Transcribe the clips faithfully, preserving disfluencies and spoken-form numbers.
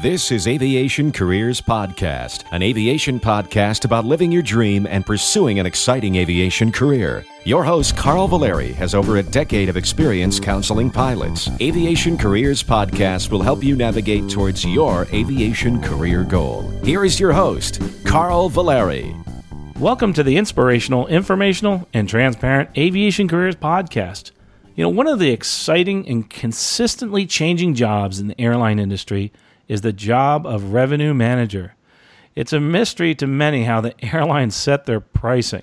This is Aviation Careers Podcast, an aviation podcast about living your dream and pursuing an exciting aviation career. Your host, Carl Valeri, has over a decade of experience counseling pilots. Aviation Careers Podcast will help you navigate towards your aviation career goal. Here is your host, Carl Valeri. Welcome to the inspirational, informational, and transparent Aviation Careers Podcast. You know, one of the exciting and consistently changing jobs in the airline industry is the job of revenue manager. It's a mystery to many how the airlines set their pricing.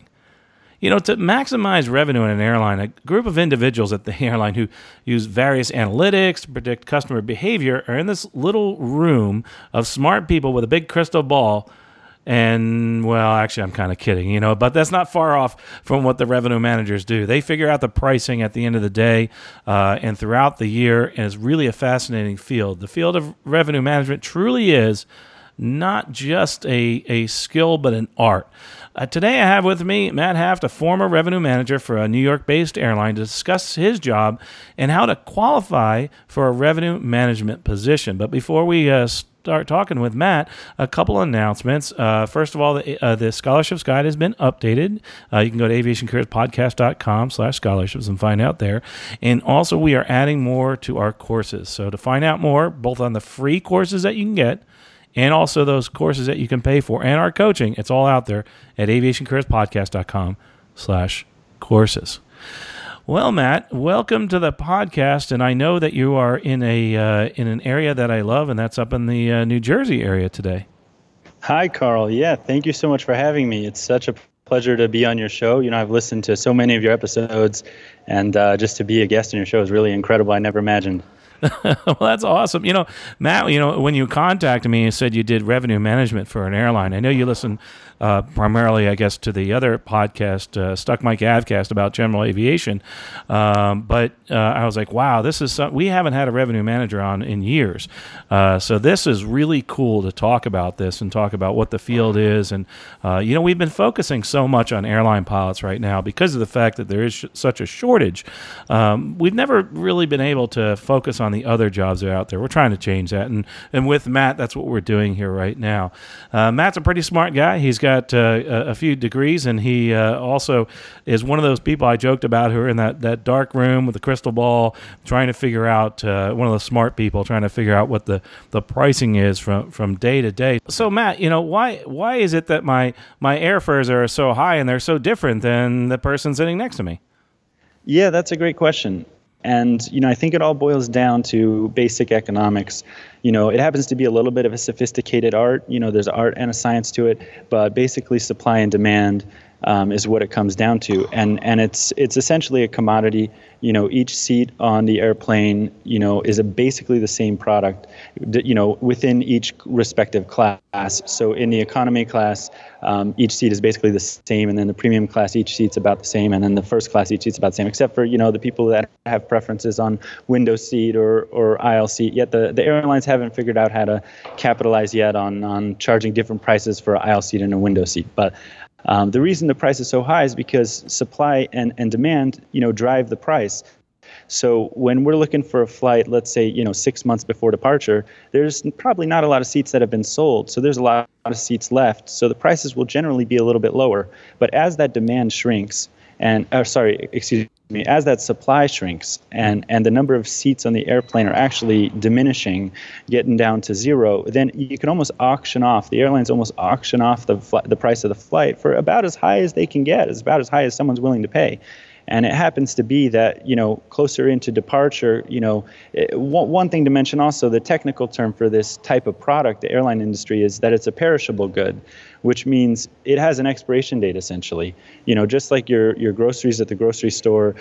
You know, to maximize revenue in an airline, a group of individuals at the airline who use various analytics to predict customer behavior are in this little room of smart people with a big crystal ball. And, well, actually, I'm kind of kidding, you know, but that's not far off from what the revenue managers do. They figure out the pricing at the end of the day uh, and throughout the year, and it's really a fascinating field. The field of revenue management truly is not just a, a skill, but an art. Uh, today, I have with me Matt Haft, a former revenue manager for a New York-based airline, to discuss his job and how to qualify for a revenue management position. But before we uh, start talking with Matt, a couple announcements. Uh, first of all, the, uh, the scholarships guide has been updated. Uh, you can go to aviationcareerspodcast.com slash scholarships and find out there. And also, we are adding more to our courses. So to find out more, both on the free courses that you can get, and also those courses that you can pay for, and our coaching, it's all out there at aviationcareerspodcast.com slash courses. Well, Matt, welcome to the podcast, and I know that you are in a uh, in an area that I love, and that's up in the uh, New Jersey area today. Hi, Carl. Yeah, thank you so much for having me. It's such a pleasure to be on your show. You know, I've listened to so many of your episodes, and uh, just to be a guest on your show is really incredible. I never imagined. Well, that's awesome. You know, Matt, you know, when you contacted me, you said you did revenue management for an airline. I know you listen uh, primarily, I guess, to the other podcast, uh, Stuck Mike Avcast, about general aviation. Um, but uh, I was like, wow, this is some- we haven't had a revenue manager on in years. Uh, so this is really cool to talk about this and talk about what the field is. And, uh, you know, we've been focusing so much on airline pilots right now because of the fact that there is sh- such a shortage. Um, we've never really been able to focus on on the other jobs that are out there. We're trying to change that, and and with Matt, that's what we're doing here right now. Uh, Matt's a pretty smart guy. He's got uh, a few degrees, and he uh, also is one of those people I joked about who are in that, that dark room with the crystal ball, trying to figure out, uh, one of the smart people trying to figure out what the, the pricing is from, from day to day. So Matt, you know, why why is it that my, my airfares are so high and they're so different than the person sitting next to me? Yeah, that's a great question. And, you know, I think it all boils down to basic economics. You know, it happens to be a little bit of a sophisticated art. You know, there's art and a science to it, but basically supply and demand um, is what it comes down to. And and it's it's essentially a commodity. You know, each seat on the airplane, you know, is a basically the same product, you know, within each respective class. So in the economy class, um, each seat is basically the same. And then the premium class, each seat's about the same. And then the first class, each seat's about the same, except for, you know, the people that have preferences on window seat or, or aisle seat. Yet the, the airlines haven't figured out how to capitalize yet on, on charging different prices for an aisle seat and a window seat. But Um, the reason the price is so high is because supply and, and demand, you know, drive the price. So when we're looking for a flight, let's say, you know, six months before departure, there's probably not a lot of seats that have been sold. So there's a lot of seats left. So the prices will generally be a little bit lower. But as that demand shrinks and, or sorry, excuse me, as that supply shrinks and, and the number of seats on the airplane are actually diminishing, getting down to zero, then you can almost auction off, the airlines almost auction off the fl- the price of the flight for about as high as they can get, it's about as high as someone's willing to pay. And it happens to be that, you know, closer into departure, you know, it, one, one thing to mention also, the technical term for this type of product, the airline industry, is that it's a perishable good, which means it has an expiration date, essentially. You know, just like your your groceries at the grocery store,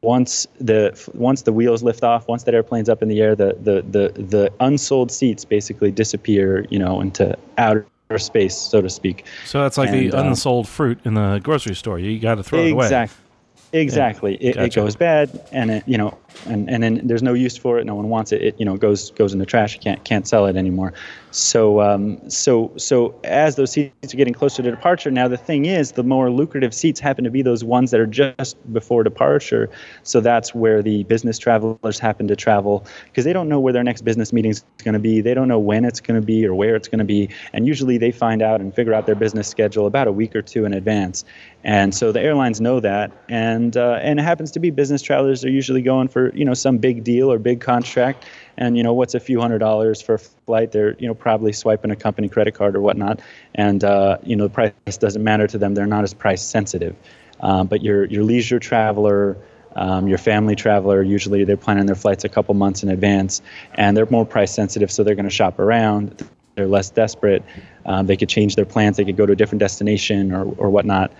once the once the wheels lift off, once that airplane's up in the air, the the the, the unsold seats basically disappear, you know, into outer space, so to speak. So that's like and, the unsold um, fruit in the grocery store. You got to throw exactly. it away. Exactly. Exactly. It, gotcha. It goes bad, and it, you know, and, and then there's no use for it. No one wants it. It, you know, goes goes in the trash. You can't can't sell it anymore. So um, so so as those seats are getting closer to departure, now the thing is, the more lucrative seats happen to be those ones that are just before departure. So that's where the business travelers happen to travel, because they don't know where their next business meeting is going to be. They don't know when it's going to be or where it's going to be. And usually they find out and figure out their business schedule about a week or two in advance. And so the airlines know that, and uh, and it happens to be business travelers are usually going for, you know, some big deal or big contract, and, you know, what's a few hundred dollars for a flight? They're, you know, probably swiping a company credit card or whatnot, and uh, you know, the price doesn't matter to them. They're not as price sensitive. Um, but your your leisure traveler, um, your family traveler, usually they're planning their flights a couple months in advance, and they're more price sensitive, so they're going to shop around. They're less desperate. Um, they could change their plans. They could go to a different destination or or whatnot.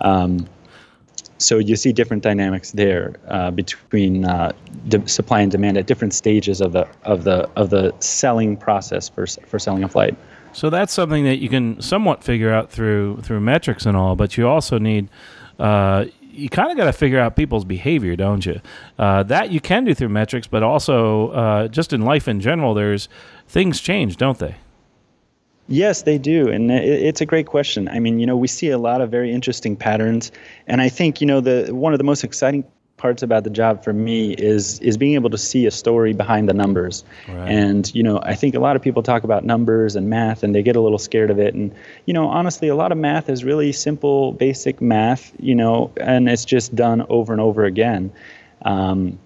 Um, so you see different dynamics there uh, between uh, de- supply and demand at different stages of the of the of the selling process for for selling a flight. So that's something that you can somewhat figure out through through metrics and all, but you also need uh, you kind of got to figure out people's behavior, don't you? Uh, that you can do through metrics, but also uh, just in life in general, there's things change, don't they? Yes, they do. And it's a great question. I mean, you know, we see a lot of very interesting patterns. And I think, you know, the one of the most exciting parts about the job for me is is being able to see a story behind the numbers. Right. And, you know, I think a lot of people talk about numbers and math, and they get a little scared of it. And, you know, honestly, a lot of math is really simple, basic math, you know, and it's just done over and over again. Um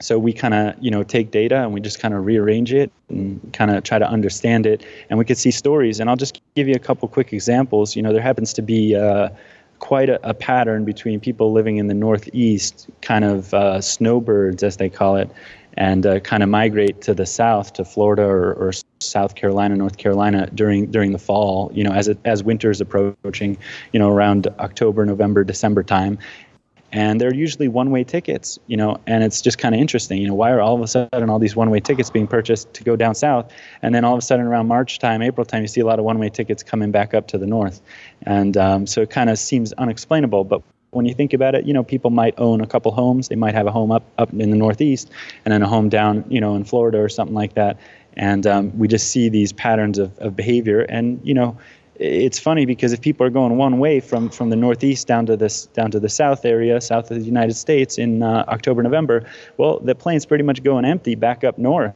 So we kind of, you know, take data and we just kind of rearrange it and kind of try to understand it. And we could see stories. And I'll just give you a couple quick examples. You know, there happens to be uh, quite a, a pattern between people living in the Northeast, kind of uh, snowbirds, as they call it, and uh, kind of migrate to the South, to Florida or, or South Carolina, North Carolina during during the fall, you know, as it, as winter's approaching, you know, around October, November, December time. And they're usually one-way tickets, you know, and it's just kind of interesting. You know, why are all of a sudden all these one-way tickets being purchased to go down south? And then all of a sudden around March time, April time, you see a lot of one-way tickets coming back up to the north. And um, so it kind of seems unexplainable. But when you think about it, you know, people might own a couple homes. They might have a home up, up in the Northeast and then a home down, you know, in Florida or something like that. And um, we just see these patterns of, of behavior. And, you know, it's funny because if people are going one way from, from the Northeast down to this down to the South area, south of the United States in uh, October, November, well, the plane's pretty much going empty back up north,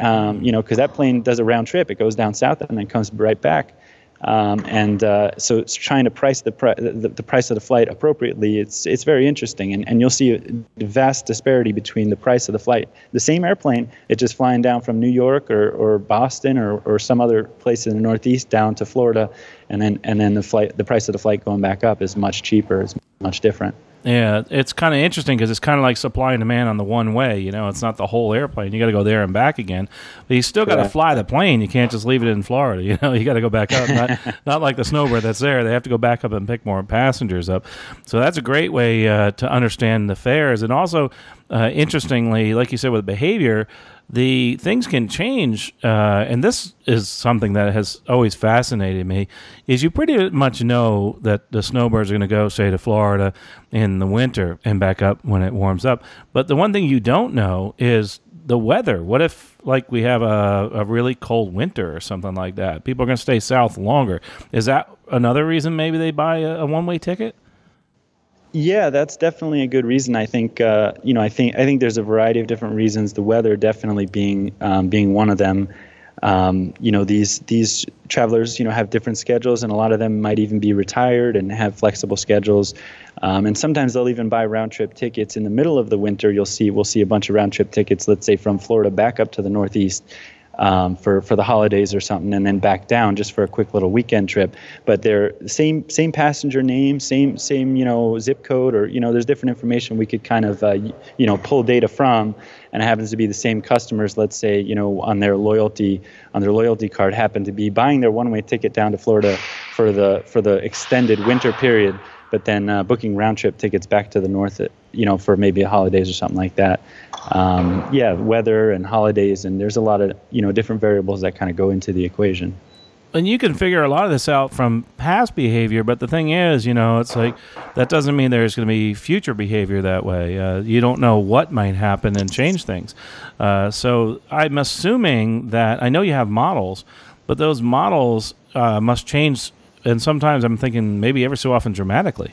um, you know, because that plane does a round trip. It goes down south and then comes right back. Um, and uh, so it's trying to price the, pri- the the price of the flight appropriately. It's it's very interesting, and, and you'll see a vast disparity between the price of the flight. The same airplane, it's just flying down from New York or, or Boston or, or some other place in the Northeast down to Florida, and then and then the flight the price of the flight going back up is much cheaper. It's much different. Yeah, it's kind of interesting because it's kind of like supply and demand on the one way. You know, it's not the whole airplane. You got to go there and back again, but you still got to fly the plane. You can't just leave it in Florida. You know, you got to go back up. Not, not like the snowbird that's there. They have to go back up and pick more passengers up. So that's a great way uh, to understand the fares. And also, uh, interestingly, like you said, with behavior, the things can change, uh, and this is something that has always fascinated me, is you pretty much know that the snowbirds are going to go, say, to Florida in the winter and back up when it warms up. But the one thing you don't know is the weather. What if, like, we have a, a really cold winter or something like that? People are going to stay south longer. Is that another reason maybe they buy a, a one-way ticket? Yeah, that's definitely a good reason. I think uh, you know, I think I think there's a variety of different reasons. The weather definitely being um, being one of them. Um, you know, these these travelers, you know, have different schedules, and a lot of them might even be retired and have flexible schedules. Um, and sometimes they'll even buy round trip tickets in the middle of the winter. You'll see we'll see a bunch of round trip tickets, let's say from Florida back up to the Northeast. Um, for, for the holidays or something, and then back down just for a quick little weekend trip. But they're same same passenger name, same same you know zip code, or you know there's different information we could kind of uh, you know pull data from, and it happens to be the same customers. Let's say you know on their loyalty on their loyalty card happen to be buying their one way ticket down to Florida for the for the extended winter period, but then uh, booking round trip tickets back to the north, you know, for maybe holidays or something like that. Um, yeah, weather and holidays, and there's a lot of, you know, different variables that kind of go into the equation. and you can figure a lot of this out from past behavior, but the thing is, you know, it's like that doesn't mean there's going to be future behavior that way. Uh, you don't know what might happen and change things. Uh, so I'm assuming that I know you have models, but those models uh, must change. And sometimes I'm thinking maybe ever so often dramatically.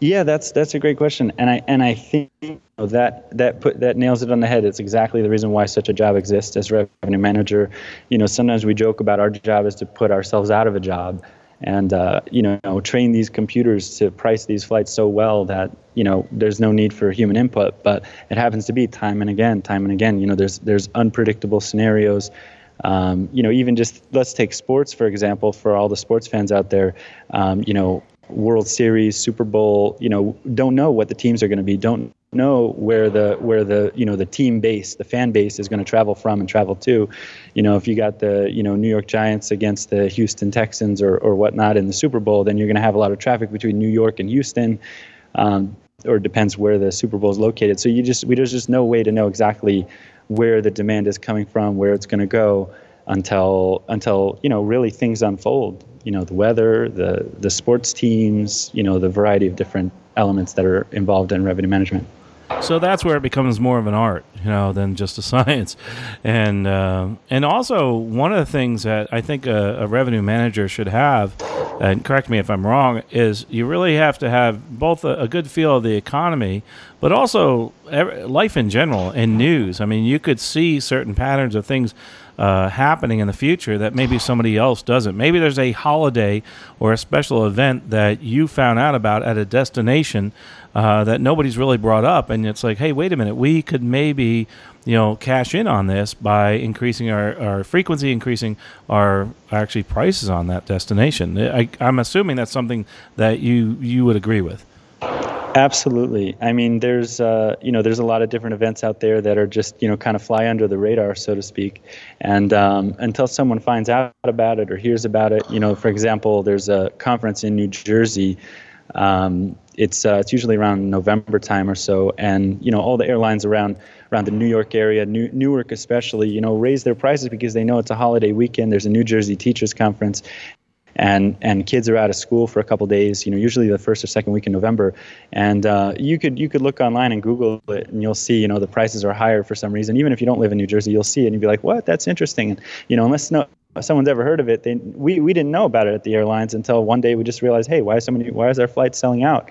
Yeah, that's that's a great question, and I and I think you know, that that put that nails it on the head. It's exactly the reason why such a job exists as revenue manager. You know, sometimes we joke about our job is to put ourselves out of a job, and uh, you know, train these computers to price these flights so well that you know there's no need for human input. But it happens to be time and again, time and again. You know, there's there's unpredictable scenarios. Um, you know, even just let's take sports for example. For all the sports fans out there, um, you know. World Series, Super Bowl, you know, don't know what the teams are going to be, don't know where the where the you know the team base, the fan base is going to travel from and travel to. You know, if you got the you know New York Giants against the Houston Texans or or whatnot in the Super Bowl, then you're going to have a lot of traffic between New York and Houston, um, or it depends where the Super Bowl is located. So you just we there's just no way to know exactly where the demand is coming from, where it's going to go until until you know really things unfold. You know, the weather, the the sports teams, you know, the variety of different elements that are involved in revenue management. So that's where it becomes more of an art, you know, than just a science. And uh, and also one of the things that I think a, a revenue manager should have, and correct me if I'm wrong, is you really have to have both a, a good feel of the economy, but also every, life in general and news. I mean, you could see certain patterns of things Uh, happening in the future that maybe somebody else doesn't. Maybe there's a holiday or a special event that you found out about at a destination uh, that nobody's really brought up, and it's like, hey, wait a minute, we could maybe, you know, cash in on this by increasing our, our frequency, increasing our actually prices on that destination. I, I'm assuming that's something that you you would agree with. Absolutely. I mean, there's, uh, you know, there's a lot of different events out there that are just, you know, kind of fly under the radar, so to speak. And um, until someone finds out about it or hears about it, you know, for example, there's a conference in New Jersey. Um, it's uh, it's usually around November time or so. And, you know, all the airlines around around the New York area, New- Newark especially, you know, raise their prices because they know it's a holiday weekend. There's a New Jersey Teachers Conference. And and kids are out of school for a couple of days, you know, usually the first or second week in November. And uh, you could you could look online and Google it, and you'll see, you know, the prices are higher for some reason. Even if you don't live in New Jersey, you'll see it and you'll be like, what? That's interesting. And, you know, unless no, someone's ever heard of it, they, we, we didn't know about it at the airlines until one day we just realized, hey, why is somebody, why is our flight selling out?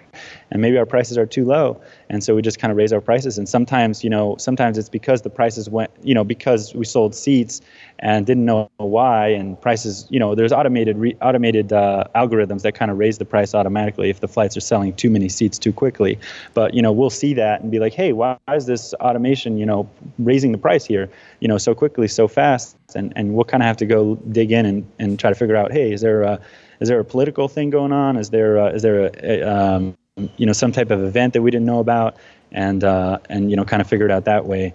And maybe our prices are too low. And so we just kind of raise our prices. And sometimes, you know, sometimes it's because the prices went, you know, because we sold seats and didn't know why, and prices, you know, there's automated re, automated uh, algorithms that kind of raise the price automatically if the flights are selling too many seats too quickly. But, you know, we'll see that and be like, hey, why is this automation, you know, raising the price here, you know, so quickly, so fast? And and we'll kind of have to go dig in and, and try to figure out, hey, is there a, is there a political thing going on? Is there a, is there a, a um, you know, some type of event that we didn't know about, and uh, and you know, kind of figure it out that way.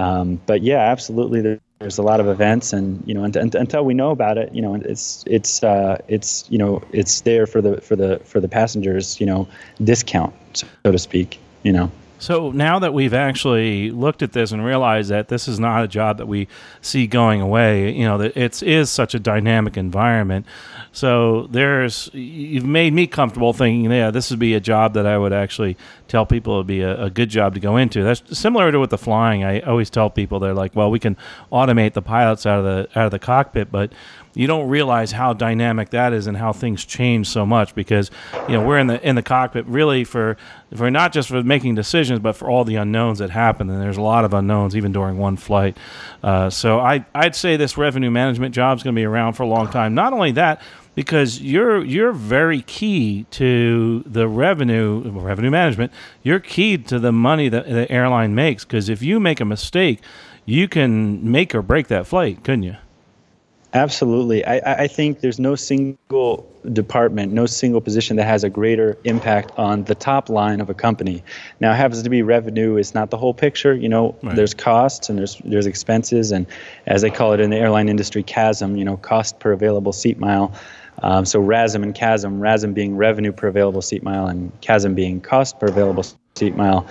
Um, but yeah, absolutely, there's a lot of events, and you know, and, and, until we know about it, you know, it's it's uh, it's you know, it's there for the for the for the passengers, you know, discount, so to speak, you know. So now that we've actually looked at this and realized that this is not a job that we see going away, you know, that it is such a dynamic environment. So there's, you've made me comfortable thinking, yeah, this would be a job that I would actually tell people would be a, a good job to go into. That's similar to with the flying. I always tell people, they're like, well, we can automate the pilots out of the out of the cockpit, but you don't realize how dynamic that is and how things change so much, because you know we're in the in the cockpit really for for not just for making decisions, but for all the unknowns that happen. And there's a lot of unknowns even during one flight. Uh, so I I'd say this revenue management job is going to be around for a long time. Not only that, because you're you're very key to the revenue revenue management. You're key to the money that the airline makes, because if you make a mistake, you can make or break that flight, couldn't you? Absolutely. I, I think there's no single department, no single position that has a greater impact on the top line of a company. Now, it happens to be revenue is not the whole picture. You know, right. There's costs and there's there's expenses, and as they call it in the airline industry, C A S M, you know, cost per available seat mile. Um, so R A S M and C A S M, R A S M being revenue per available seat mile and C A S M being cost per available seat mile.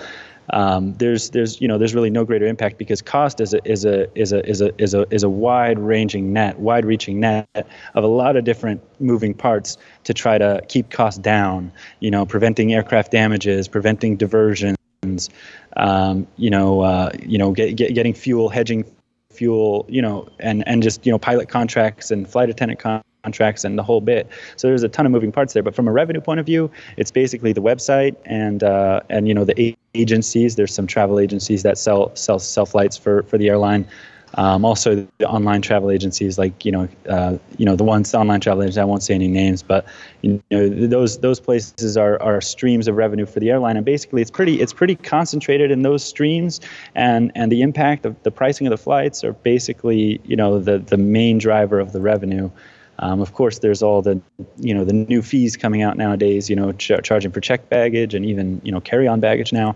Um, there's there's you know there's really no greater impact, because cost is a is a is a is a is a is a wide ranging net, wide reaching net of a lot of different moving parts to try to keep costs down. You know, preventing aircraft damages, preventing diversions, um, you know uh, you know get, get, getting fuel, hedging fuel, you know, and and just you know pilot contracts and flight attendant contracts. contracts and the whole bit. So there's a ton of moving parts there. But from a revenue point of view, it's basically the website and uh, and you know the agencies. There's some travel agencies that sell sell sell flights for, for the airline. Um, also, the online travel agencies, like you know uh, you know the ones the online travel agencies. I won't say any names, but you know those those places are are streams of revenue for the airline. And basically, it's pretty it's pretty concentrated in those streams. And and the impact of the pricing of the flights are basically you know the the main driver of the revenue. Um, of course, there's all the, you know, the new fees coming out nowadays, you know, ch- charging for checked baggage and even, you know, carry-on baggage now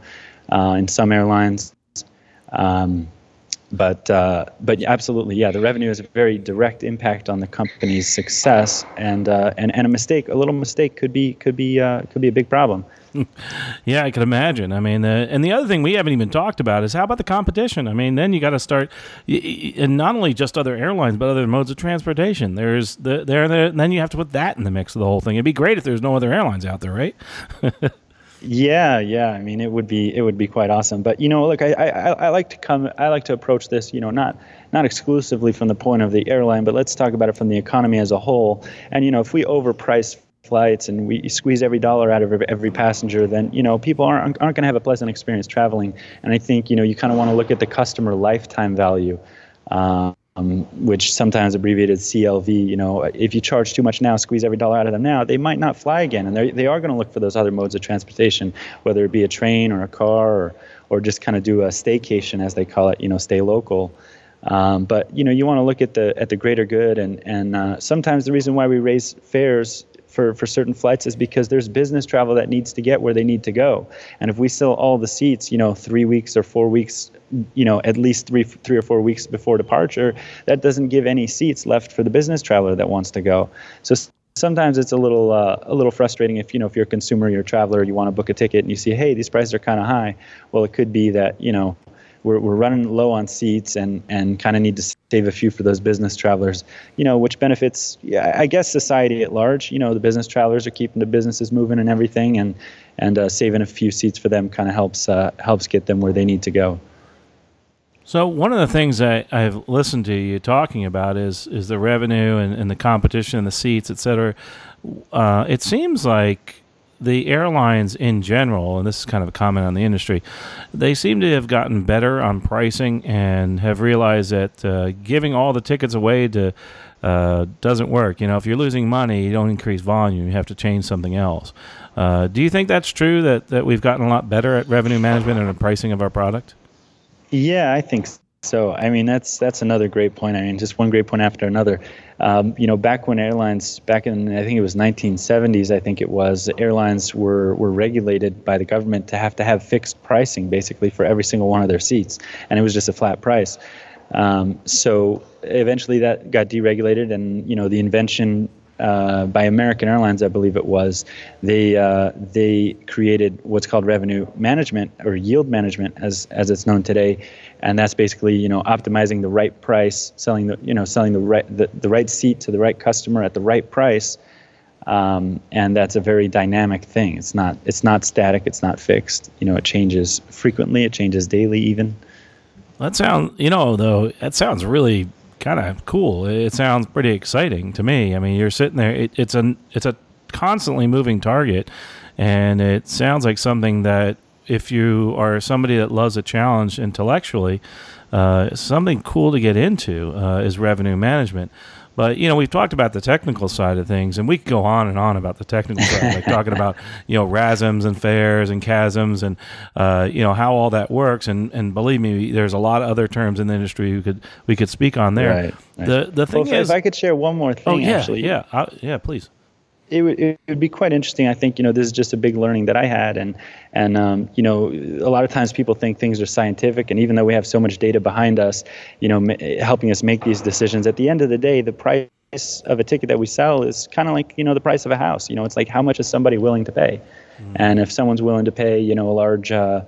uh, in some airlines. Um, but uh, but absolutely, yeah, the revenue has a very direct impact on the company's success, and uh, and, and a mistake, a little mistake could be could be uh, could be a big problem. Yeah, I can imagine. I mean, uh, and the other thing we haven't even talked about is how about the competition? I mean, then you got to start, y- y- and not only just other airlines, but other modes of transportation. There's the there, there, and then you have to put that in the mix of the whole thing. It'd be great if there's no other airlines out there, right? Yeah, yeah. I mean, it would be it would be quite awesome. But you know, look, I, I, I like to come, I like to approach this, you know, not not exclusively from the point of the airline, but let's talk about it from the economy as a whole. And you know, if we overprice flights and we squeeze every dollar out of every passenger, then you know people aren't aren't going to have a pleasant experience traveling. And I think you know you kind of want to look at the customer lifetime value, um, which sometimes abbreviated C L V. You know, if you charge too much now, squeeze every dollar out of them now, they might not fly again, and they they are going to look for those other modes of transportation, whether it be a train or a car or or just kind of do a staycation, as they call it. You know, stay local. Um, but you know, you want to look at the at the greater good, and and uh, sometimes the reason why we raise fares for for certain flights is because there's business travel that needs to get where they need to go. And if we sell all the seats, you know, three weeks or four weeks, you know, at least three three or four weeks before departure, that doesn't give any seats left for the business traveler that wants to go. So sometimes it's a little uh, a little frustrating if, you know, if you're a consumer, you're a traveler, you want to book a ticket and you see, hey, these prices are kind of high. Well, it could be that, you know, We're we're running low on seats and, and kind of need to save a few for those business travelers, you know, which benefits, yeah, I guess, society at large. You know, the business travelers are keeping the businesses moving and everything, and and uh, saving a few seats for them kind of helps uh, helps get them where they need to go. So one of the things I, I've listened to you talking about is is the revenue and, and the competition and the seats, et cetera. Uh, it seems like the airlines in general, and this is kind of a comment on the industry, they seem to have gotten better on pricing and have realized that uh, giving all the tickets away to uh, doesn't work. You know, if you're losing money, you don't increase volume. You have to change something else. Uh, do you think that's true, that, that we've gotten a lot better at revenue management and the pricing of our product? Yeah, I think so. So, I mean, that's that's another great point. I mean, just one great point after another. Um, you know, back when airlines, back in, I think it was nineteen seventies, I think it was, airlines were, were regulated by the government to have to have fixed pricing, basically, for every single one of their seats. And it was just a flat price. Um, so, eventually that got deregulated, and, you know, the invention Uh, by American Airlines, I believe it was, they uh, they created what's called revenue management, or yield management, as as it's known today, and that's basically you know optimizing the right price, selling the you know selling the right the, the right seat to the right customer at the right price, um, and that's a very dynamic thing. It's not it's not static. It's not fixed. You know, it changes frequently. It changes daily, even. That sounds you know though that sounds really kind of cool. It sounds pretty exciting to me. I mean, you're sitting there. It, it's an it's a constantly moving target, and it sounds like something that if you are somebody that loves a challenge intellectually, uh, something cool to get into uh, is revenue management. But, you know, we've talked about the technical side of things, and we could go on and on about the technical side, like talking about, you know, R A S Ms and fares and C A S Ms and, uh, you know, how all that works. And, and believe me, there's a lot of other terms in the industry we could we could speak on there. Right, right. The the thing well, is... If I could share one more thing, oh, yeah, actually. Yeah, I, yeah, please. It would it would be quite interesting. I think, you know, this is just a big learning that I had. And, and um, you know, a lot of times people think things are scientific. And even though we have so much data behind us, you know, ma- helping us make these decisions, at the end of the day, the price of a ticket that we sell is kind of like, you know, the price of a house. You know, it's like, how much is somebody willing to pay? Mm-hmm. And if someone's willing to pay, you know, a large, uh,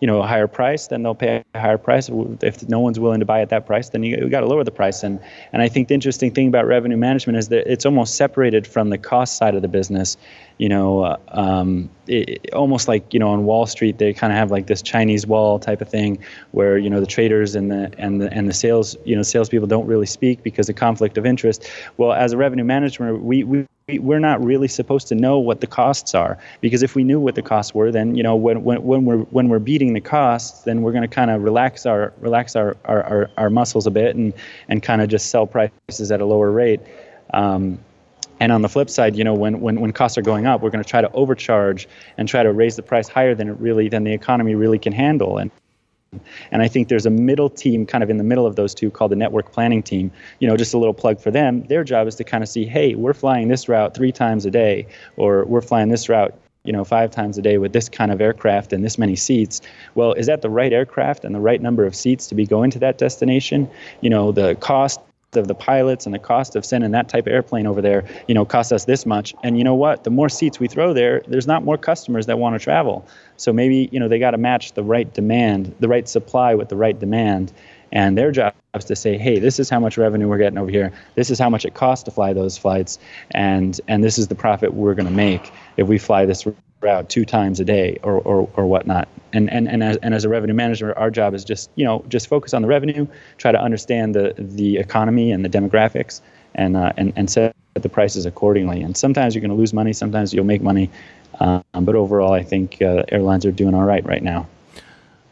you know, a higher price, then they'll pay a higher price. If no one's willing to buy at that price, then you, you got to lower the price. And and I think the interesting thing about revenue management is that it's almost separated from the cost side of the business. You know, uh, um, it, almost like, you know, on Wall Street, they kind of have like this Chinese wall type of thing where, you know, the traders and the and the and the sales, you know, salespeople don't really speak because of conflict of interest. Well, as a revenue manager, we we we're not really supposed to know what the costs are, because if we knew what the costs were, then, you know, when when, when we're when we're beating the costs, then we're going to kind of relax our relax our, our, our, our muscles a bit and and kind of just sell prices at a lower rate. Um, And on the flip side, you know, when, when, when costs are going up, we're going to try to overcharge and try to raise the price higher than it really than the economy really can handle. And and I think there's a middle team kind of in the middle of those two called the network planning team. You know, just a little plug for them. Their job is to kind of see, hey, we're flying this route three times a day, or we're flying this route, you know, five times a day with this kind of aircraft and this many seats. Well, is that the right aircraft and the right number of seats to be going to that destination? You know, the cost of the pilots and the cost of sending that type of airplane over there, you know, costs us this much. And you know what? The more seats we throw there, there's not more customers that want to travel. So maybe, you know, they got to match the right demand, the right supply with the right demand. And their job is to say, hey, this is how much revenue we're getting over here. This is how much it costs to fly those flights. And and this is the profit we're going to make if we fly this route two times a day or or, or whatnot. And and and as, and as a revenue manager, our job is just, you know, just focus on the revenue, try to understand the, the economy and the demographics, and uh, and and set the prices accordingly. And sometimes you're going to lose money, sometimes you'll make money, um, but overall, I think uh, airlines are doing all right right now.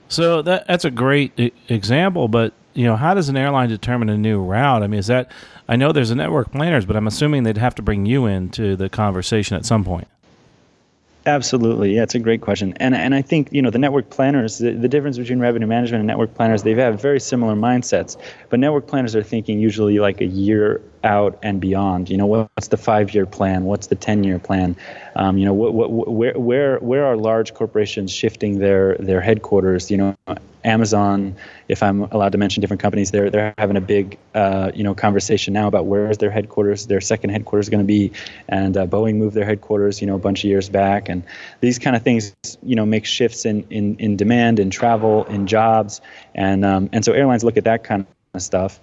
So that that's a great example, but you know, how does an airline determine a new route? I mean, is that I know there's a network planners, but I'm assuming they'd have to bring you into the conversation at some point. Absolutely. Yeah, it's a great question. And and I think, you know, the network planners, the, the difference between revenue management and network planners, they have very similar mindsets. But network planners are thinking usually like a year out and beyond. You know, what's the five-year plan? What's the ten-year plan? Um, you know, what, what, where where where are large corporations shifting their their headquarters? You know, Amazon, if I'm allowed to mention different companies, they're they're having a big uh, you know conversation now about where is their headquarters, their second headquarters going to be, and uh, Boeing moved their headquarters, you know, a bunch of years back, and these kind of things, you know, make shifts in in, in demand, in travel, in jobs, and um, and so airlines look at that kind of stuff.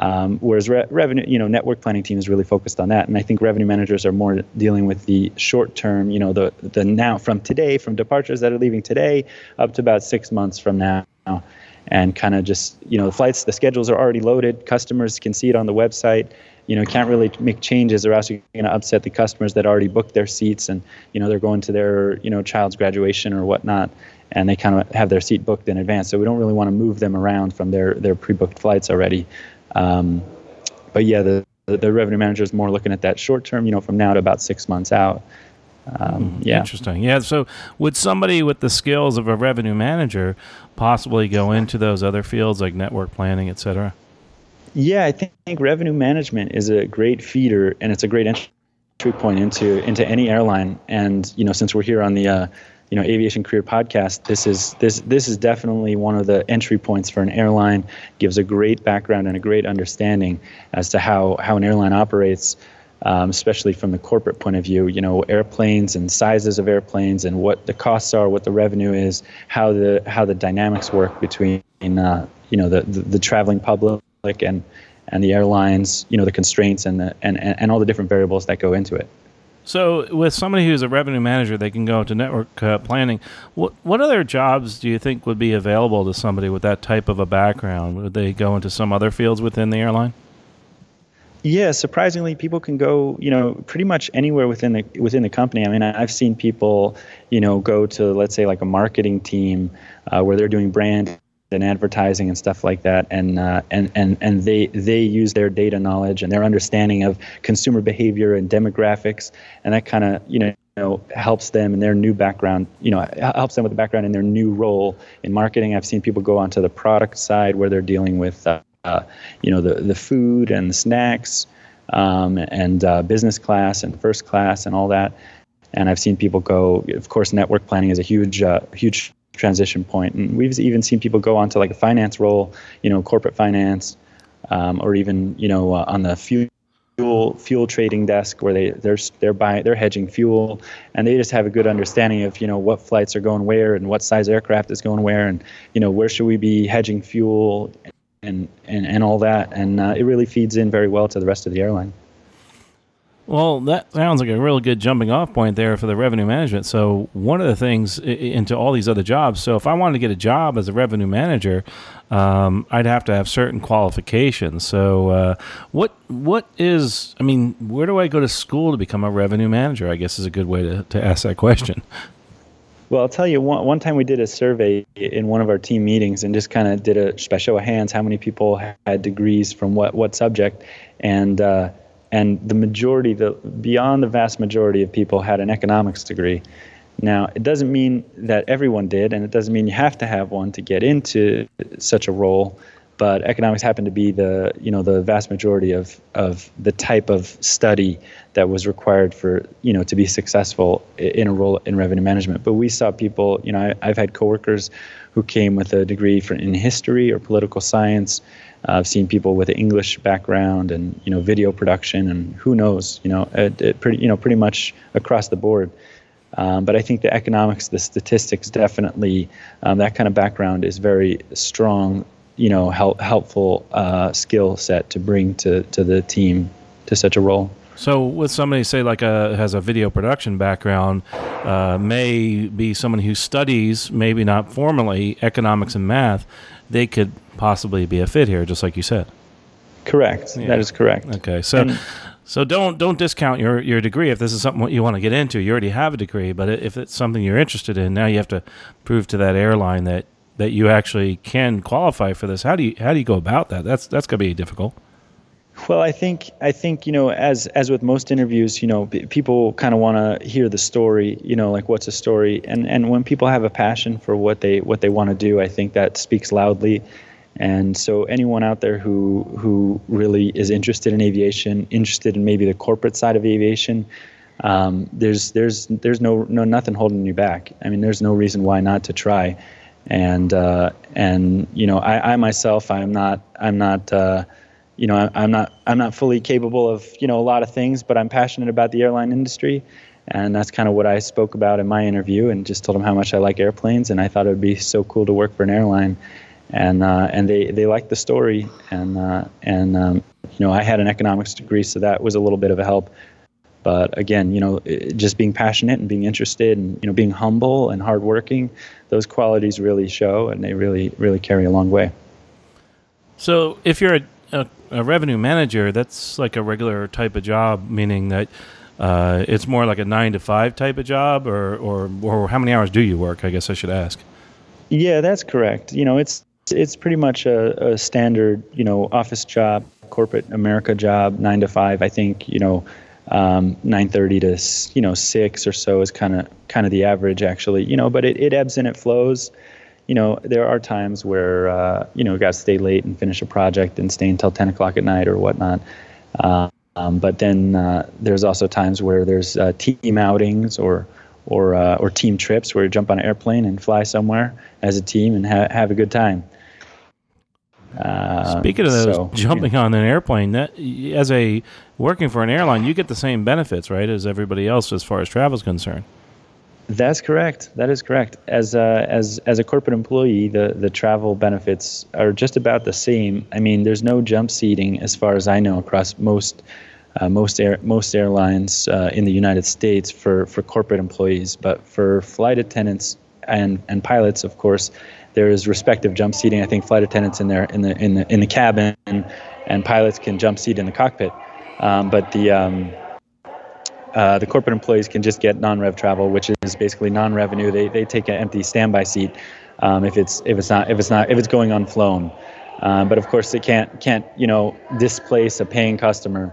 Um, whereas re- revenue, you know, network planning team is really focused on that, and I think revenue managers are more dealing with the short term, you know, the the now from today, from departures that are leaving today up to about six months from now, and kind of just, you know, the flights, the schedules are already loaded. Customers can see it on the website. You know, can't really make changes, or else you're going to upset the customers that already booked their seats, and you know they're going to their you know child's graduation or whatnot, and they kind of have their seat booked in advance. So we don't really want to move them around from their their pre-booked flights already. Um, but yeah, the, the, the revenue manager is more looking at that short term, you know, from now to about six months out. Um, yeah. Interesting. Yeah. So would somebody with the skills of a revenue manager possibly go into those other fields like network planning, et cetera? Yeah, I think, I think revenue management is a great feeder, and it's a great entry point into, into any airline. And, you know, since we're here on the, uh, you know, Aviation Career Podcast, this is this this is definitely one of the entry points for an airline. Gives a great background and a great understanding as to how, how an airline operates, um, especially from the corporate point of view. You know, airplanes and sizes of airplanes and what the costs are, what the revenue is, how the how the dynamics work between uh, you know the, the the traveling public and and the airlines. You know, the constraints and the and, and, and all the different variables that go into it. So with somebody who's a revenue manager, they can go to network uh, planning. What what other jobs do you think would be available to somebody with that type of a background? Would they go into some other fields within the airline? Yeah, surprisingly, people can go, you know, pretty much anywhere within the within the company. I mean, I've seen people, you know, go to, let's say, like a marketing team uh, where they're doing brand and advertising and stuff like that, and uh, and and and they they use their data knowledge and their understanding of consumer behavior and demographics, and that kind of you know, you know helps them in their new background. You know, helps them with the background in their new role in marketing. I've seen people go onto the product side where they're dealing with uh, uh, you know the the food and the snacks, um, and uh, business class and first class and all that. And I've seen people go. Of course, network planning is a huge uh, huge. transition point, and we've even seen people go on to like a finance role, you know, corporate finance, um, or even you know uh, on the fuel fuel fuel trading desk where they they're they're buying they're hedging fuel, and they just have a good understanding of, you know, what flights are going where and what size aircraft is going where, and, you know, where should we be hedging fuel and and, and all that, and uh, it really feeds in very well to the rest of the airline. Well, that sounds like a real good jumping off point there for the revenue management. So one of the things into all these other jobs, so if I wanted to get a job as a revenue manager, um, I'd have to have certain qualifications. So uh, what what is, I mean, where do I go to school to become a revenue manager, I guess is a good way to, to ask that question. Well, I'll tell you, one, one time we did a survey in one of our team meetings and just kind of did a by show of hands how many people had degrees from what, what subject, and uh And the majority, the beyond the vast majority of people had an economics degree. Now, it doesn't mean that everyone did, and it doesn't mean you have to have one to get into such a role. But economics happened to be the, you know, the vast majority of, of the type of study that was required for, you know, to be successful in a role in revenue management. But we saw people, you know, I, I've had coworkers who came with a degree for, in history or political science. Uh, I've seen people with an English background and, you know, video production and who knows, you know, it, it pretty, you know, pretty much across the board. Um, but I think the economics, the statistics, definitely um, that kind of background is very strong, you know, help, helpful uh, skill set to bring to, to the team to such a role. So with somebody, say, like a has a video production background, uh, may be someone who studies, maybe not formally, economics and math, they could possibly be a fit here, just like you said. Correct. Yeah. That is correct. Okay. So and, so don't don't discount your, your degree if this is something you want to get into. You already have a degree, but if it's something you're interested in, now you have to prove to that airline that, that you actually can qualify for this. How do you how do you go about that? That's that's going to be difficult. Well, I think I think you know, as as with most interviews, you know, b- people kind of want to hear the story, you know, like what's a story, and and when people have a passion for what they what they want to do, I think that speaks loudly. And so anyone out there who who really is interested in aviation, interested in maybe the corporate side of aviation, um, there's there's there's no no nothing holding you back. I mean, there's no reason why not to try. And uh, and you know, I, I myself, I'm not I'm not. Uh, You know, I'm not I'm not fully capable of, you know, a lot of things, but I'm passionate about the airline industry. And that's kind of what I spoke about in my interview, and just told them how much I like airplanes. And I thought it would be so cool to work for an airline. And uh, and they, they liked the story. And, uh, and um, you know, I had an economics degree, so that was a little bit of a help. But again, you know, it, just being passionate and being interested and, you know, being humble and hardworking, those qualities really show, and they really, really carry a long way. So if you're a A, a revenue manager, that's like a regular type of job, meaning that uh, it's more like a nine to five type of job, or, or or how many hours do you work? I guess I should ask. Yeah, that's correct. You know, it's it's pretty much a, a standard, you know, office job, corporate America job, nine to five. I think, you know, um, nine thirty to, you know, six or so is kind of kind of the average, actually. You know, but it, it ebbs and it flows. You know, there are times where, uh, you know, we've got to stay late and finish a project and stay until ten o'clock at night or whatnot. Uh, um, but then uh, there's also times where there's uh, team outings or or uh, or team trips where you jump on an airplane and fly somewhere as a team and ha- have a good time. Uh, Speaking of those, so, jumping yeah. on an airplane, that, as a working for an airline, you get the same benefits, right, as everybody else as far as travel is concerned. That's correct. That is correct. As a, as as a corporate employee, the, the travel benefits are just about the same. I mean, there's no jump seating, as far as I know, across most uh, most air most airlines uh, in the United States for, for corporate employees. But for flight attendants and, and pilots, of course, there is respective jump seating. I think flight attendants in their in the in the in the cabin, and, and pilots can jump seat in the cockpit. Um, but the um, Uh, the corporate employees can just get non-rev travel, which is basically non-revenue. They they take an empty standby seat um, if it's if it's not if it's not if it's going unflown. Um, but of course, they can't can't you know displace a paying customer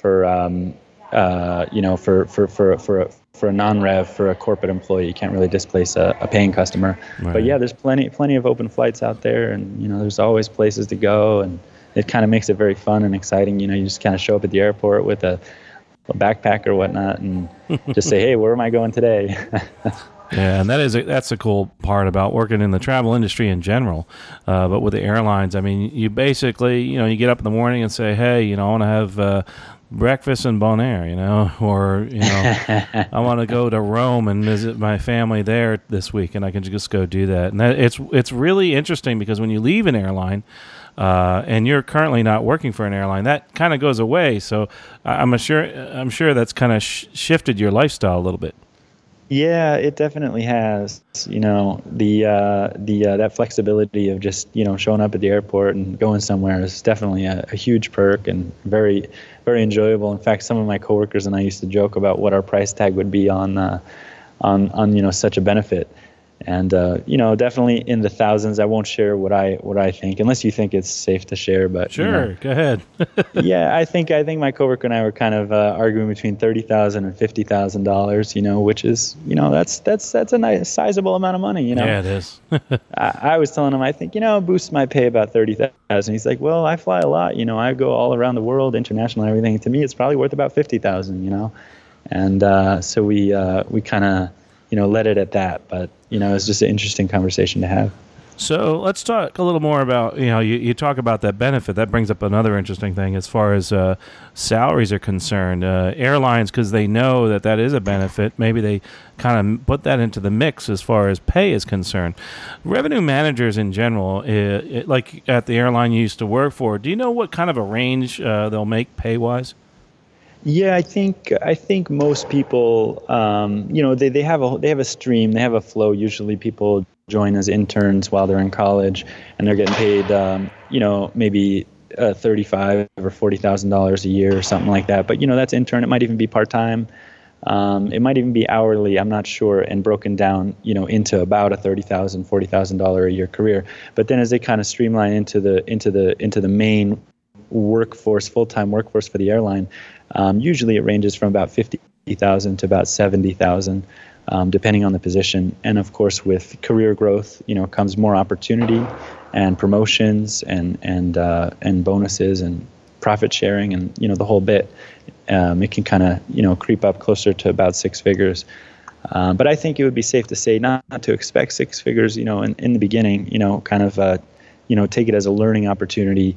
for um, uh, you know for for for for a, for a non-rev for a corporate employee. You can't really displace a, a paying customer. Right. But yeah, there's plenty plenty of open flights out there, and you know there's always places to go, and it kind of makes it very fun and exciting. You know, you just kind of show up at the airport with a a backpack or whatnot and just say, hey, where am I going today? Yeah, and that is a, that's the cool part about working in the travel industry in general. Uh, but with the airlines, I mean, you basically, you know, you get up in the morning and say, hey, you know, I want to have uh, breakfast in Bonaire, you know, or, you know, I want to go to Rome and visit my family there this week, and I can just go do that. And that, it's it's really interesting because when you leave an airline, uh, and you're currently not working for an airline, that kind of goes away. So I'm sure I'm sure that's kind of sh- shifted your lifestyle a little bit. Yeah, it definitely has. You know, the uh, the uh, that flexibility of just, you know, showing up at the airport and going somewhere is definitely a, a huge perk and very, very enjoyable. In fact, some of my coworkers and I used to joke about what our price tag would be on uh, on on you know such a benefit. And uh, you know, definitely in the thousands. I won't share what I what I think, unless you think it's safe to share. But sure, you know, go ahead. yeah, I think I think my coworker and I were kind of uh, arguing between thirty thousand and fifty thousand dollars. You know, which is you know that's that's that's a nice sizable amount of money. You know, yeah, it is. I, I was telling him, I think you know, boosts my pay about thirty thousand. He's like, well, I fly a lot. You know, I go all around the world, international, and everything. To me, it's probably worth about fifty thousand. You know, and uh, so we uh, we kind of. you know, let it at that. But, you know, it's just an interesting conversation to have. So let's talk a little more about, you know, you, you talk about that benefit. That brings up another interesting thing as far as uh, salaries are concerned. Uh, airlines, because they know that that is a benefit, maybe they kind of put that into the mix as far as pay is concerned. Revenue managers in general, it, it, like at the airline you used to work for, do you know what kind of a range uh, they'll make pay-wise? Yeah, I think I think most people, um, you know, they, they have a they have a stream, they have a flow. Usually, people join as interns while they're in college, and they're getting paid, um, you know, maybe uh, thirty-five or forty thousand dollars a year or something like that. But you know, that's intern. It might even be part time. Um, it might even be hourly. I'm not sure, and broken down, you know, into about a thirty thousand, forty thousand dollar a year career. But then as they kind of streamline into the into the into the main workforce, full-time workforce for the airline, um, usually it ranges from about fifty thousand to about seventy thousand, um, depending on the position. And of course, with career growth, you know, comes more opportunity and promotions and and uh, and bonuses and profit sharing and, you know, the whole bit. Um, it can kind of, you know, creep up closer to about six figures. Um, but I think it would be safe to say not, not to expect six figures, you know, in, in the beginning, you know, kind of, uh, you know, take it as a learning opportunity.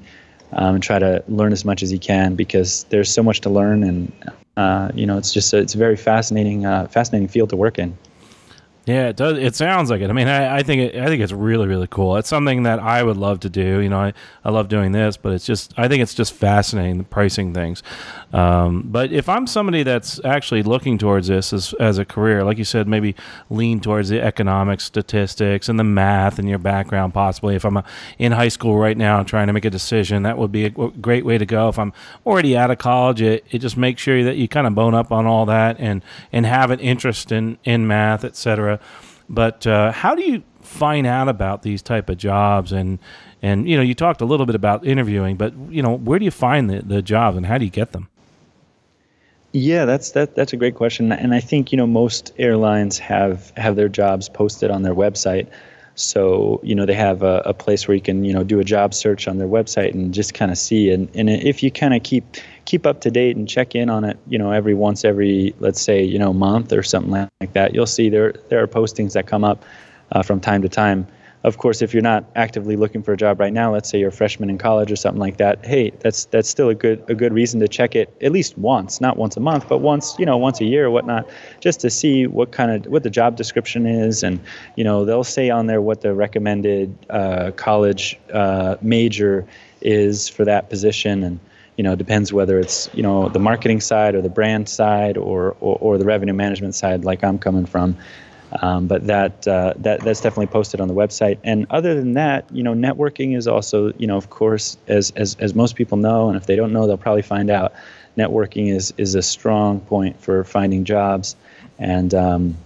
Um, and try to learn as much as you can because there's so much to learn, and uh, you know it's just a, it's a very fascinating, uh, fascinating field to work in. Yeah, it does. It sounds like it. I mean, I, I think it, I think it's really, really cool. It's something that I would love to do. You know, I, I love doing this, but it's just I think it's just fascinating, the pricing things. Um, but if I'm somebody that's actually looking towards this as as a career, like you said, maybe lean towards the economics, statistics, and the math in your background, possibly. If I'm a, in high school right now trying to make a decision, that would be a great way to go. If I'm already out of college, it, it just makes sure that you kind of bone up on all that and, and have an interest in, in math, et cetera. But uh, how do you find out about these type of jobs? And, and, you know, you talked a little bit about interviewing, but, you know, where do you find the, the jobs and how do you get them? Yeah, that's that. That's a great question. And I think, you know, most airlines have, have their jobs posted on their website. So, you know, they have a, a place where you can, you know, do a job search on their website and just kind of see. And, and if you kind of keep keep up to date and check in on it, you know, every once every, let's say, you know, month or something like that, you'll see there there are postings that come up uh, from time to time. Of course, if you're not actively looking for a job right now, let's say you're a freshman in college or something like that, hey, that's that's still a good a good reason to check it at least once, not once a month, but once, you know, once a year or whatnot, just to see what kind of what the job description is. And, you know, they'll say on there what the recommended uh, college uh, major is for that position. And, you know, it depends whether it's, you know, the marketing side or the brand side or or, or the revenue management side like I'm coming from. Um, but that uh, that that's definitely posted on the website. And other than that, you know, networking is also, you know, of course, as as as most people know, and if they don't know, they'll probably find out. Networking is is a strong point for finding jobs. And um,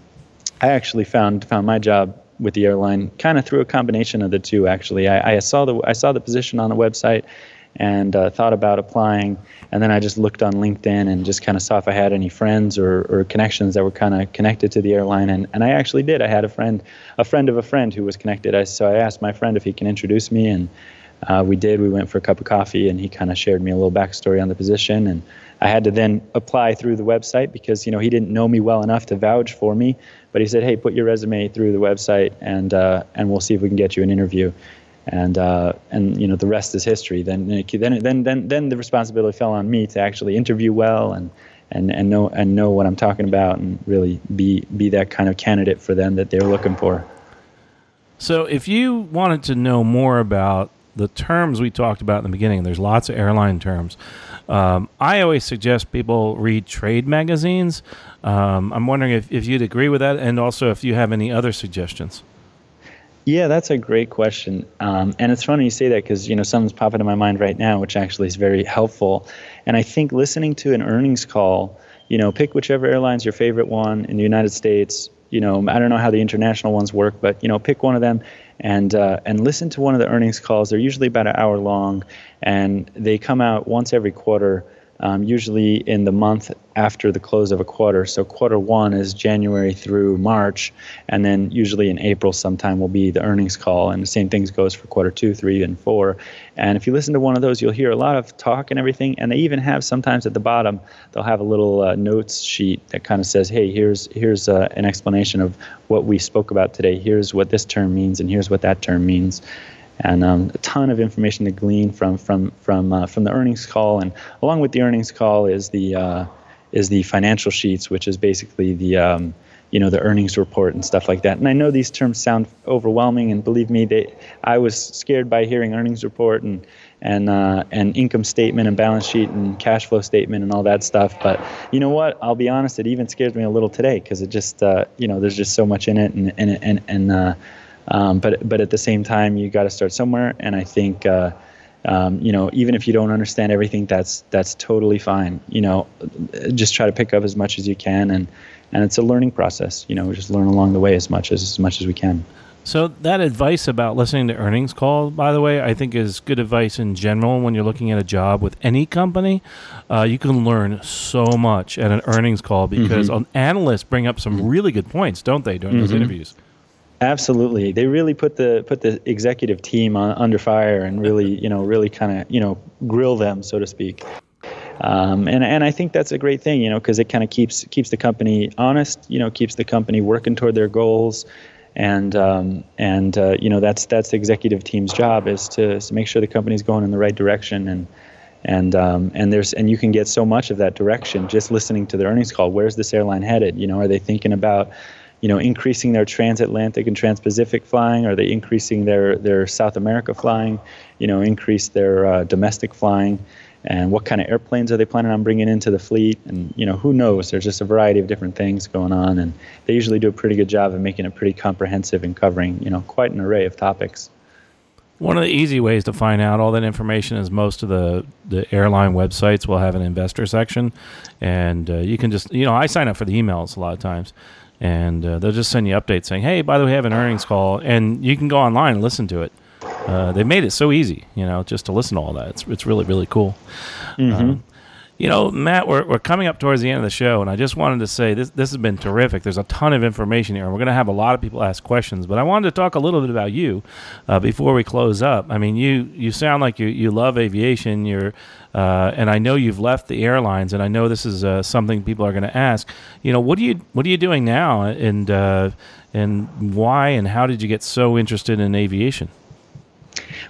I actually found found my job with the airline kind of through a combination of the two. Actually, I, I saw the I saw the position on the website and uh, thought about applying. And then I just looked on LinkedIn and just kind of saw if I had any friends or, or connections that were kind of connected to the airline. And, and I actually did. I had a friend, a friend of a friend who was connected. I, so I asked my friend if he can introduce me. And uh, we did. We went for a cup of coffee. And he kind of shared me a little backstory on the position. And I had to then apply through the website because, you know, he didn't know me well enough to vouch for me. But he said, hey, put your resume through the website and uh, and we'll see if we can get you an interview. and uh, and you know the rest is history. Then then then then then the responsibility fell on me to actually interview well and and and know and know what I'm talking about and really be be that kind of candidate for them that they're looking for. So if you wanted to know more about the terms we talked about in the beginning, there's lots of airline terms. Um, I always suggest people read trade magazines. Um, I'm wondering if, if you'd agree with that, and also if you have any other suggestions. Yeah, that's a great question. Um, and it's funny you say that because, you know, something's popping in my mind right now, which actually is very helpful. And I think listening to an earnings call, you know, pick whichever airline's your favorite one in the United States. You know, I don't know how the international ones work, but, you know, pick one of them and uh, and listen to one of the earnings calls. They're usually about an hour long, and they come out once every quarter, um, usually in the month after the close of a quarter. So quarter one is January through March, and then usually in April sometime will be the earnings call, and the same things goes for quarter two, three, and four. And if you listen to one of those, you'll hear a lot of talk and everything, and they even have sometimes at the bottom, they'll have a little uh, notes sheet that kind of says, hey, here's here's uh, an explanation of what we spoke about today. Here's what this term means, and here's what that term means. And um, a ton of information to glean from from from uh, from the earnings call, and along with the earnings call is the uh, is the financial sheets, which is basically the um, you know the earnings report and stuff like that. And I know these terms sound overwhelming, and believe me, they I was scared by hearing earnings report and and uh, and income statement and balance sheet and cash flow statement and all that stuff. But you know what? I'll be honest, it even scares me a little today because it just uh, you know there's just so much in it, and and and and. Uh, Um, but but at the same time, you got to start somewhere, and I think uh, um, you know even if you don't understand everything, that's that's totally fine. You know, just try to pick up as much as you can, and, and it's a learning process. You know, we just learn along the way as much as as much as we can. So that advice about listening to earnings call, by the way, I think is good advice in general when you're looking at a job with any company. Uh, you can learn so much at an earnings call because mm-hmm. analysts bring up some really good points, don't they, during mm-hmm. those interviews? Absolutely, they really put the put the executive team on, under fire and really, you know, really kind of, you know, grill them, so to speak. Um, and and I think that's a great thing, you know, because it kind of keeps keeps the company honest, you know, keeps the company working toward their goals, and um, and uh, you know that's that's the executive team's job is to, is to make sure the company's going in the right direction, and and um, and there's and you can get so much of that direction just listening to the earnings call. Where's this airline headed? You know, are they thinking about you know, increasing their transatlantic and transpacific flying? Are they increasing their, their South America flying? You know, increase their uh, domestic flying? And what kind of airplanes are they planning on bringing into the fleet? And, you know, who knows? There's just a variety of different things going on. And they usually do a pretty good job of making it pretty comprehensive and covering, you know, quite an array of topics. One of the easy ways to find out all that information is most of the, the airline websites will have an investor section. And uh, you can just, you know, I sign up for the emails a lot of times. And uh, they'll just send you updates saying, hey, by the way, we have an earnings call. And you can go online and listen to it. Uh, they made it so easy, you know, just to listen to all that. It's it's really, really cool. Mm-hmm. Uh, you know, Matt, we're we're coming up towards the end of the show. And I just wanted to say this, this has been terrific. There's a ton of information here. And we're going to have a lot of people ask questions. But I wanted to talk a little bit about you uh, before we close up. I mean, you, you sound like you, you love aviation. You're Uh, and I know you've left the airlines, and I know this is uh, something people are going to ask. You know, what do you what are you doing now, and uh, and why, and how did you get so interested in aviation?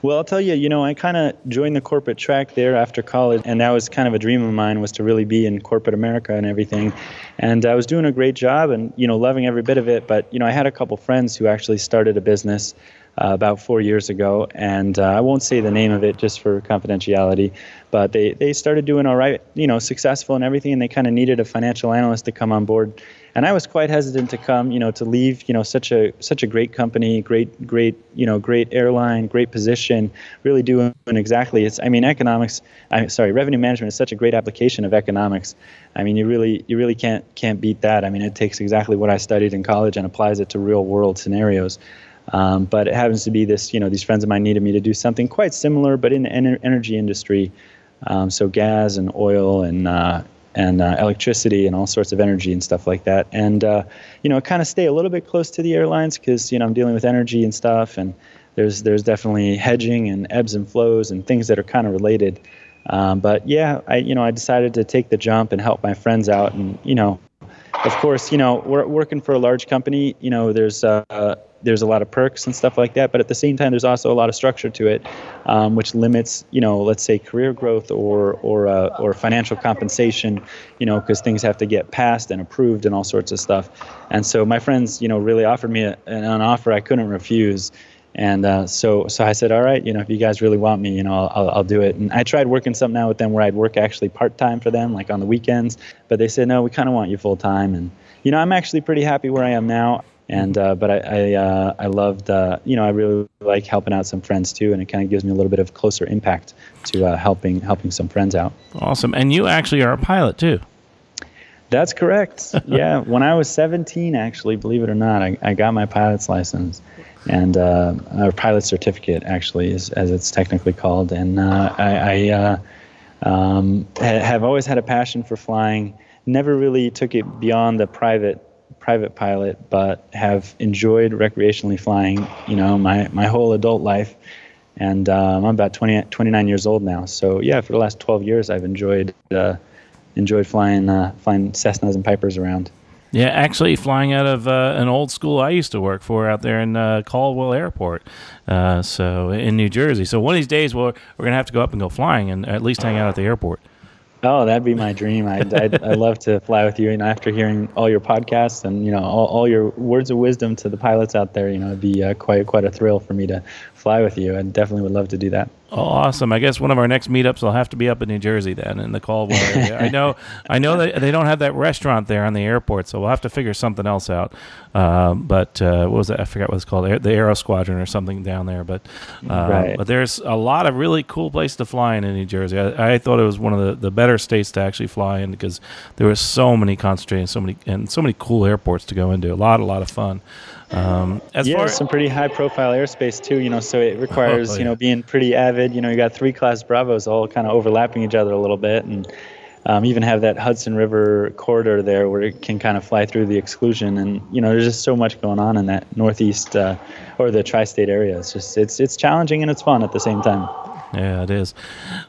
Well, I'll tell you. You know, I kind of joined the corporate track there after college, and that was kind of a dream of mine was to really be in corporate America and everything. And I was doing a great job, and you know, loving every bit of it. But you know, I had a couple friends who actually started a business. Uh, about four years ago, and uh, I won't say the name of it just for confidentiality, but they, they started doing all right, you know, successful and everything, and they kind of needed a financial analyst to come on board. And I was quite hesitant to come, you know, to leave, you know, such a such a great company, great, great, you know, great airline, great position, really doing exactly. It's, I mean, economics. I'm sorry, revenue management is such a great application of economics. I mean, you really, you really can't can't beat that. I mean, it takes exactly what I studied in college and applies it to real world scenarios. Um, but it happens to be this, you know, these friends of mine needed me to do something quite similar, but in the en- energy industry. Um, so gas and oil and uh, and uh, electricity and all sorts of energy and stuff like that. And, uh, you know, kind of stay a little bit close to the airlines because, you know, I'm dealing with energy and stuff. And there's there's definitely hedging and ebbs and flows and things that are kind of related. Um, but, yeah, I you know, I decided to take the jump and help my friends out. And, you know, of course, you know, we're working for a large company. You know, there's uh, there's a lot of perks and stuff like that, but at the same time, there's also a lot of structure to it, um, which limits, you know, let's say career growth or or uh, or financial compensation, you know, because things have to get passed and approved and all sorts of stuff. And so my friends, you know, really offered me a, an offer I couldn't refuse. And uh, so, so I said, all right, you know, if you guys really want me, you know, I'll, I'll do it. And I tried working something out with them where I'd work actually part time for them, like on the weekends. But they said, no, we kind of want you full time. And you know, I'm actually pretty happy where I am now. And uh, but I I, uh, I loved, uh, you know, I really like helping out some friends too, and it kind of gives me a little bit of closer impact to uh, helping helping some friends out. Awesome. And you actually are a pilot too. That's correct. Yeah, when I was seventeen, actually, believe it or not, I, I got my pilot's license. And uh, our pilot certificate, actually, is as it's technically called. And uh, I, I uh, um, ha- have always had a passion for flying. Never really took it beyond the private private pilot, but have enjoyed recreationally flying, you know, my, my whole adult life. And um, I'm about twenty, twenty-nine years old now. So yeah, for the last twelve years, I've enjoyed uh, enjoyed flying uh, flying Cessnas and Pipers around. Yeah, actually flying out of uh, an old school I used to work for out there in uh, Caldwell Airport, uh, so in New Jersey. So one of these days we'll, we're going to have to go up and go flying and at least hang out at the airport. Oh, that'd be my dream. I'd, I'd, I'd love to fly with you. And after hearing all your podcasts and, you know, all, all your words of wisdom to the pilots out there, you know, it'd be uh, quite quite a thrill for me to fly with you. I definitely would love to do that. Oh, awesome. I guess one of our next meetups will have to be up in New Jersey then, in the Caldwell area. I know I know that they don't have that restaurant there on the airport, so we'll have to figure something else out. Uh, but uh, what was that? I forgot what it's called, the Aero Squadron or something down there. But uh, right. But there's a lot of really cool places to fly in New Jersey. I, I thought it was one of the, the better states to actually fly in because there were so many concentrated so many, and so many cool airports to go into. A lot, a lot of fun. Um, as yeah, far as some pretty high-profile airspace too, you know. So it requires, oh, yeah. you know, being pretty avid. You know, you got three class Bravos all kind of overlapping each other a little bit, and um, even have that Hudson River corridor there where it can kind of fly through the exclusion. And you know, there's just so much going on in that northeast uh, or the tri-state area. It's just it's it's challenging and it's fun at the same time. Yeah, it is.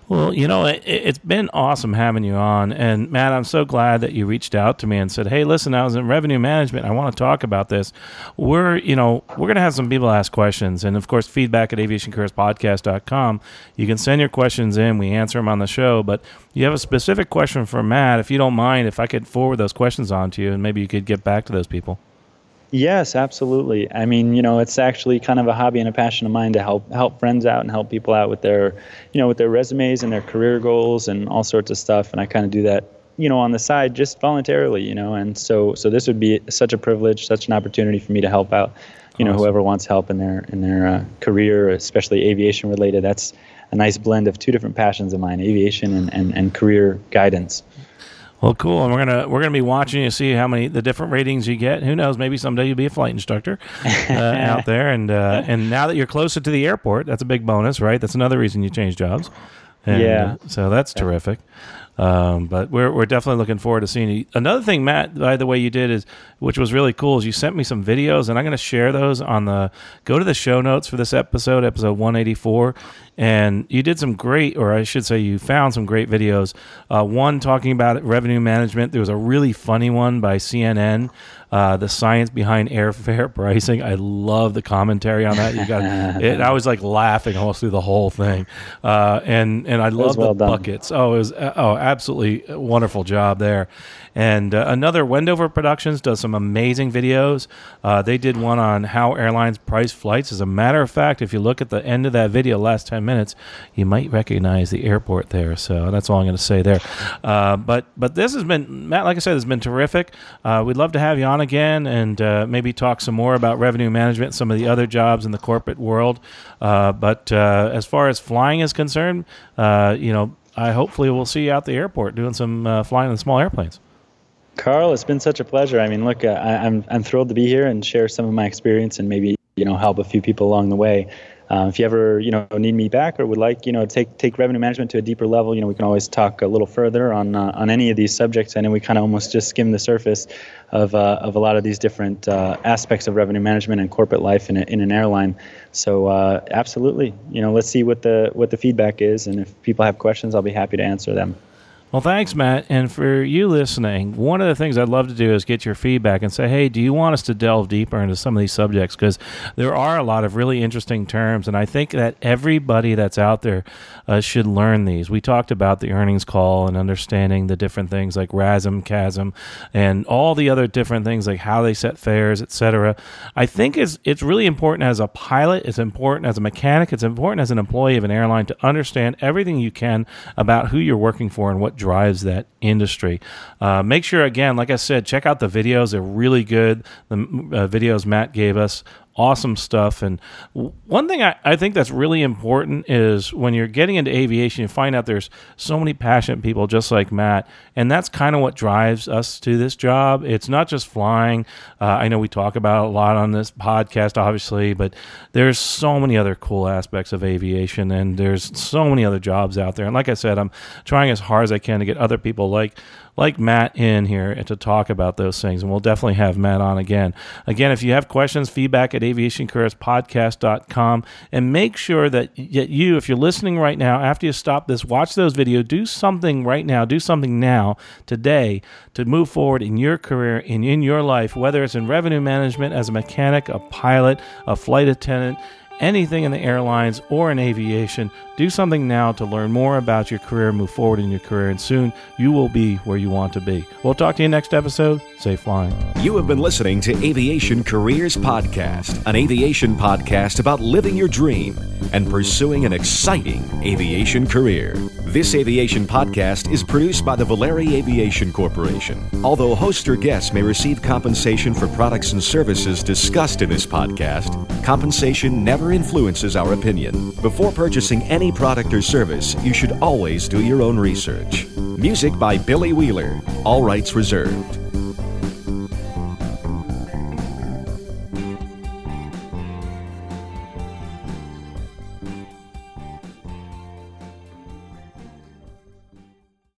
Well, you know, it, it's been awesome having you on. And, Matt, I'm so glad that you reached out to me and said, hey, listen, I was in revenue management. I want to talk about this. We're, you know, we're going to have some people ask questions. And, of course, feedback at aviation careers podcast dot com. You can send your questions in. We answer them on the show. But you have a specific question for Matt. If you don't mind, if I could forward those questions on to you, and maybe you could get back to those people. Yes, absolutely. I mean, you know, it's actually kind of a hobby and a passion of mine to help help friends out and help people out with their, you know, with their resumes and their career goals and all sorts of stuff. And I kind of do that, you know, on the side just voluntarily, you know. And so so this would be such a privilege, such an opportunity for me to help out, you know, awesome. Whoever wants help in their in their uh, career, especially aviation related. That's a nice blend of two different passions of mine, aviation and, and, and career guidance. Well, cool, and we're gonna we're gonna be watching you see how many the different ratings you get. Who knows? Maybe someday you'll be a flight instructor uh, out there, and uh, and now that you're closer to the airport, that's a big bonus, right? That's another reason you change jobs. And, yeah. Uh, so that's terrific. Um, but we're we're definitely looking forward to seeing you. Another thing, Matt, by the way, you did is, which was really cool, is you sent me some videos, and I'm going to share those on the go to the show notes for this episode, episode one eighty-four. And you did some great, or I should say, you found some great videos. Uh, one talking about revenue management. There was a really funny one by C N N. Uh, the science behind airfare pricing. I love the commentary on that. You got it. I was like laughing almost through the whole thing, uh, and and I love well the done. buckets. Oh, it was oh, absolutely wonderful job there. And uh, another, Wendover Productions does some amazing videos. Uh, they did one on how airlines price flights. As a matter of fact, if you look at the end of that video, last ten minutes, you might recognize the airport there. So that's all I'm going to say there. Uh, but but this has been, Matt, like I said, this has been terrific. Uh, we'd love to have you on again and uh, maybe talk some more about revenue management, some of the other jobs in the corporate world. Uh, but uh, as far as flying is concerned, uh, you know, I hopefully will see you out the airport doing some uh, flying in small airplanes. Carl, it's been such a pleasure. I mean, look, uh, I, I'm I'm thrilled to be here and share some of my experience and maybe, you know, help a few people along the way. Um, if you ever, you know, need me back or would like, you know, take take revenue management to a deeper level, you know, we can always talk a little further on uh, on any of these subjects. I know we kind of almost just skimmed the surface of uh, of a lot of these different uh, aspects of revenue management and corporate life in a, in an airline. So uh, absolutely, you know, let's see what the what the feedback is, and if people have questions, I'll be happy to answer them. Well, thanks, Matt. And for you listening, one of the things I'd love to do is get your feedback and say, hey, do you want us to delve deeper into some of these subjects? Because there are a lot of really interesting terms, and I think that everybody that's out there uh, should learn these. We talked about the earnings call and understanding the different things like R A S M, C A S M, and all the other different things like how they set fares, et cetera. I think it's, it's really important as a pilot. It's important as a mechanic. It's important as an employee of an airline to understand everything you can about who you're working for and what drives that industry. Uh, make sure, again, like I said, check out the videos. They're really good. The uh, videos Matt gave us, awesome stuff. And w- one thing I, I think that's really important is when you're getting into aviation, you find out there's so many passionate people just like Matt. And that's kind of what drives us to this job. It's not just flying. Uh, I know we talk about it a lot on this podcast, obviously, but there's so many other cool aspects of aviation, and there's so many other jobs out there. And like I said, I'm trying as hard as I can to get other people like like Matt in here and to talk about those things. And we'll definitely have Matt on again. Again, if you have questions, feedback at aviation careers podcast dot com. And make sure that you, if you're listening right now, after you stop this, watch those videos, do something right now, do something now, today, to move forward in your career and in your life, whether it's in revenue management, as a mechanic, a pilot, a flight attendant, anything in the airlines or in aviation. Do something now to learn more about your career, move forward in your career, and soon you will be where you want to be. We'll talk to you next episode. Safe flying. You have been listening to Aviation Careers Podcast, an aviation podcast about living your dream and pursuing an exciting aviation career. This aviation podcast is produced by the Valeri Aviation Corporation. Although hosts or guests may receive compensation for products and services discussed in this podcast, compensation never influences our opinion. Before purchasing any product or service, you should always do your own research. Music by Billy Wheeler. All rights reserved.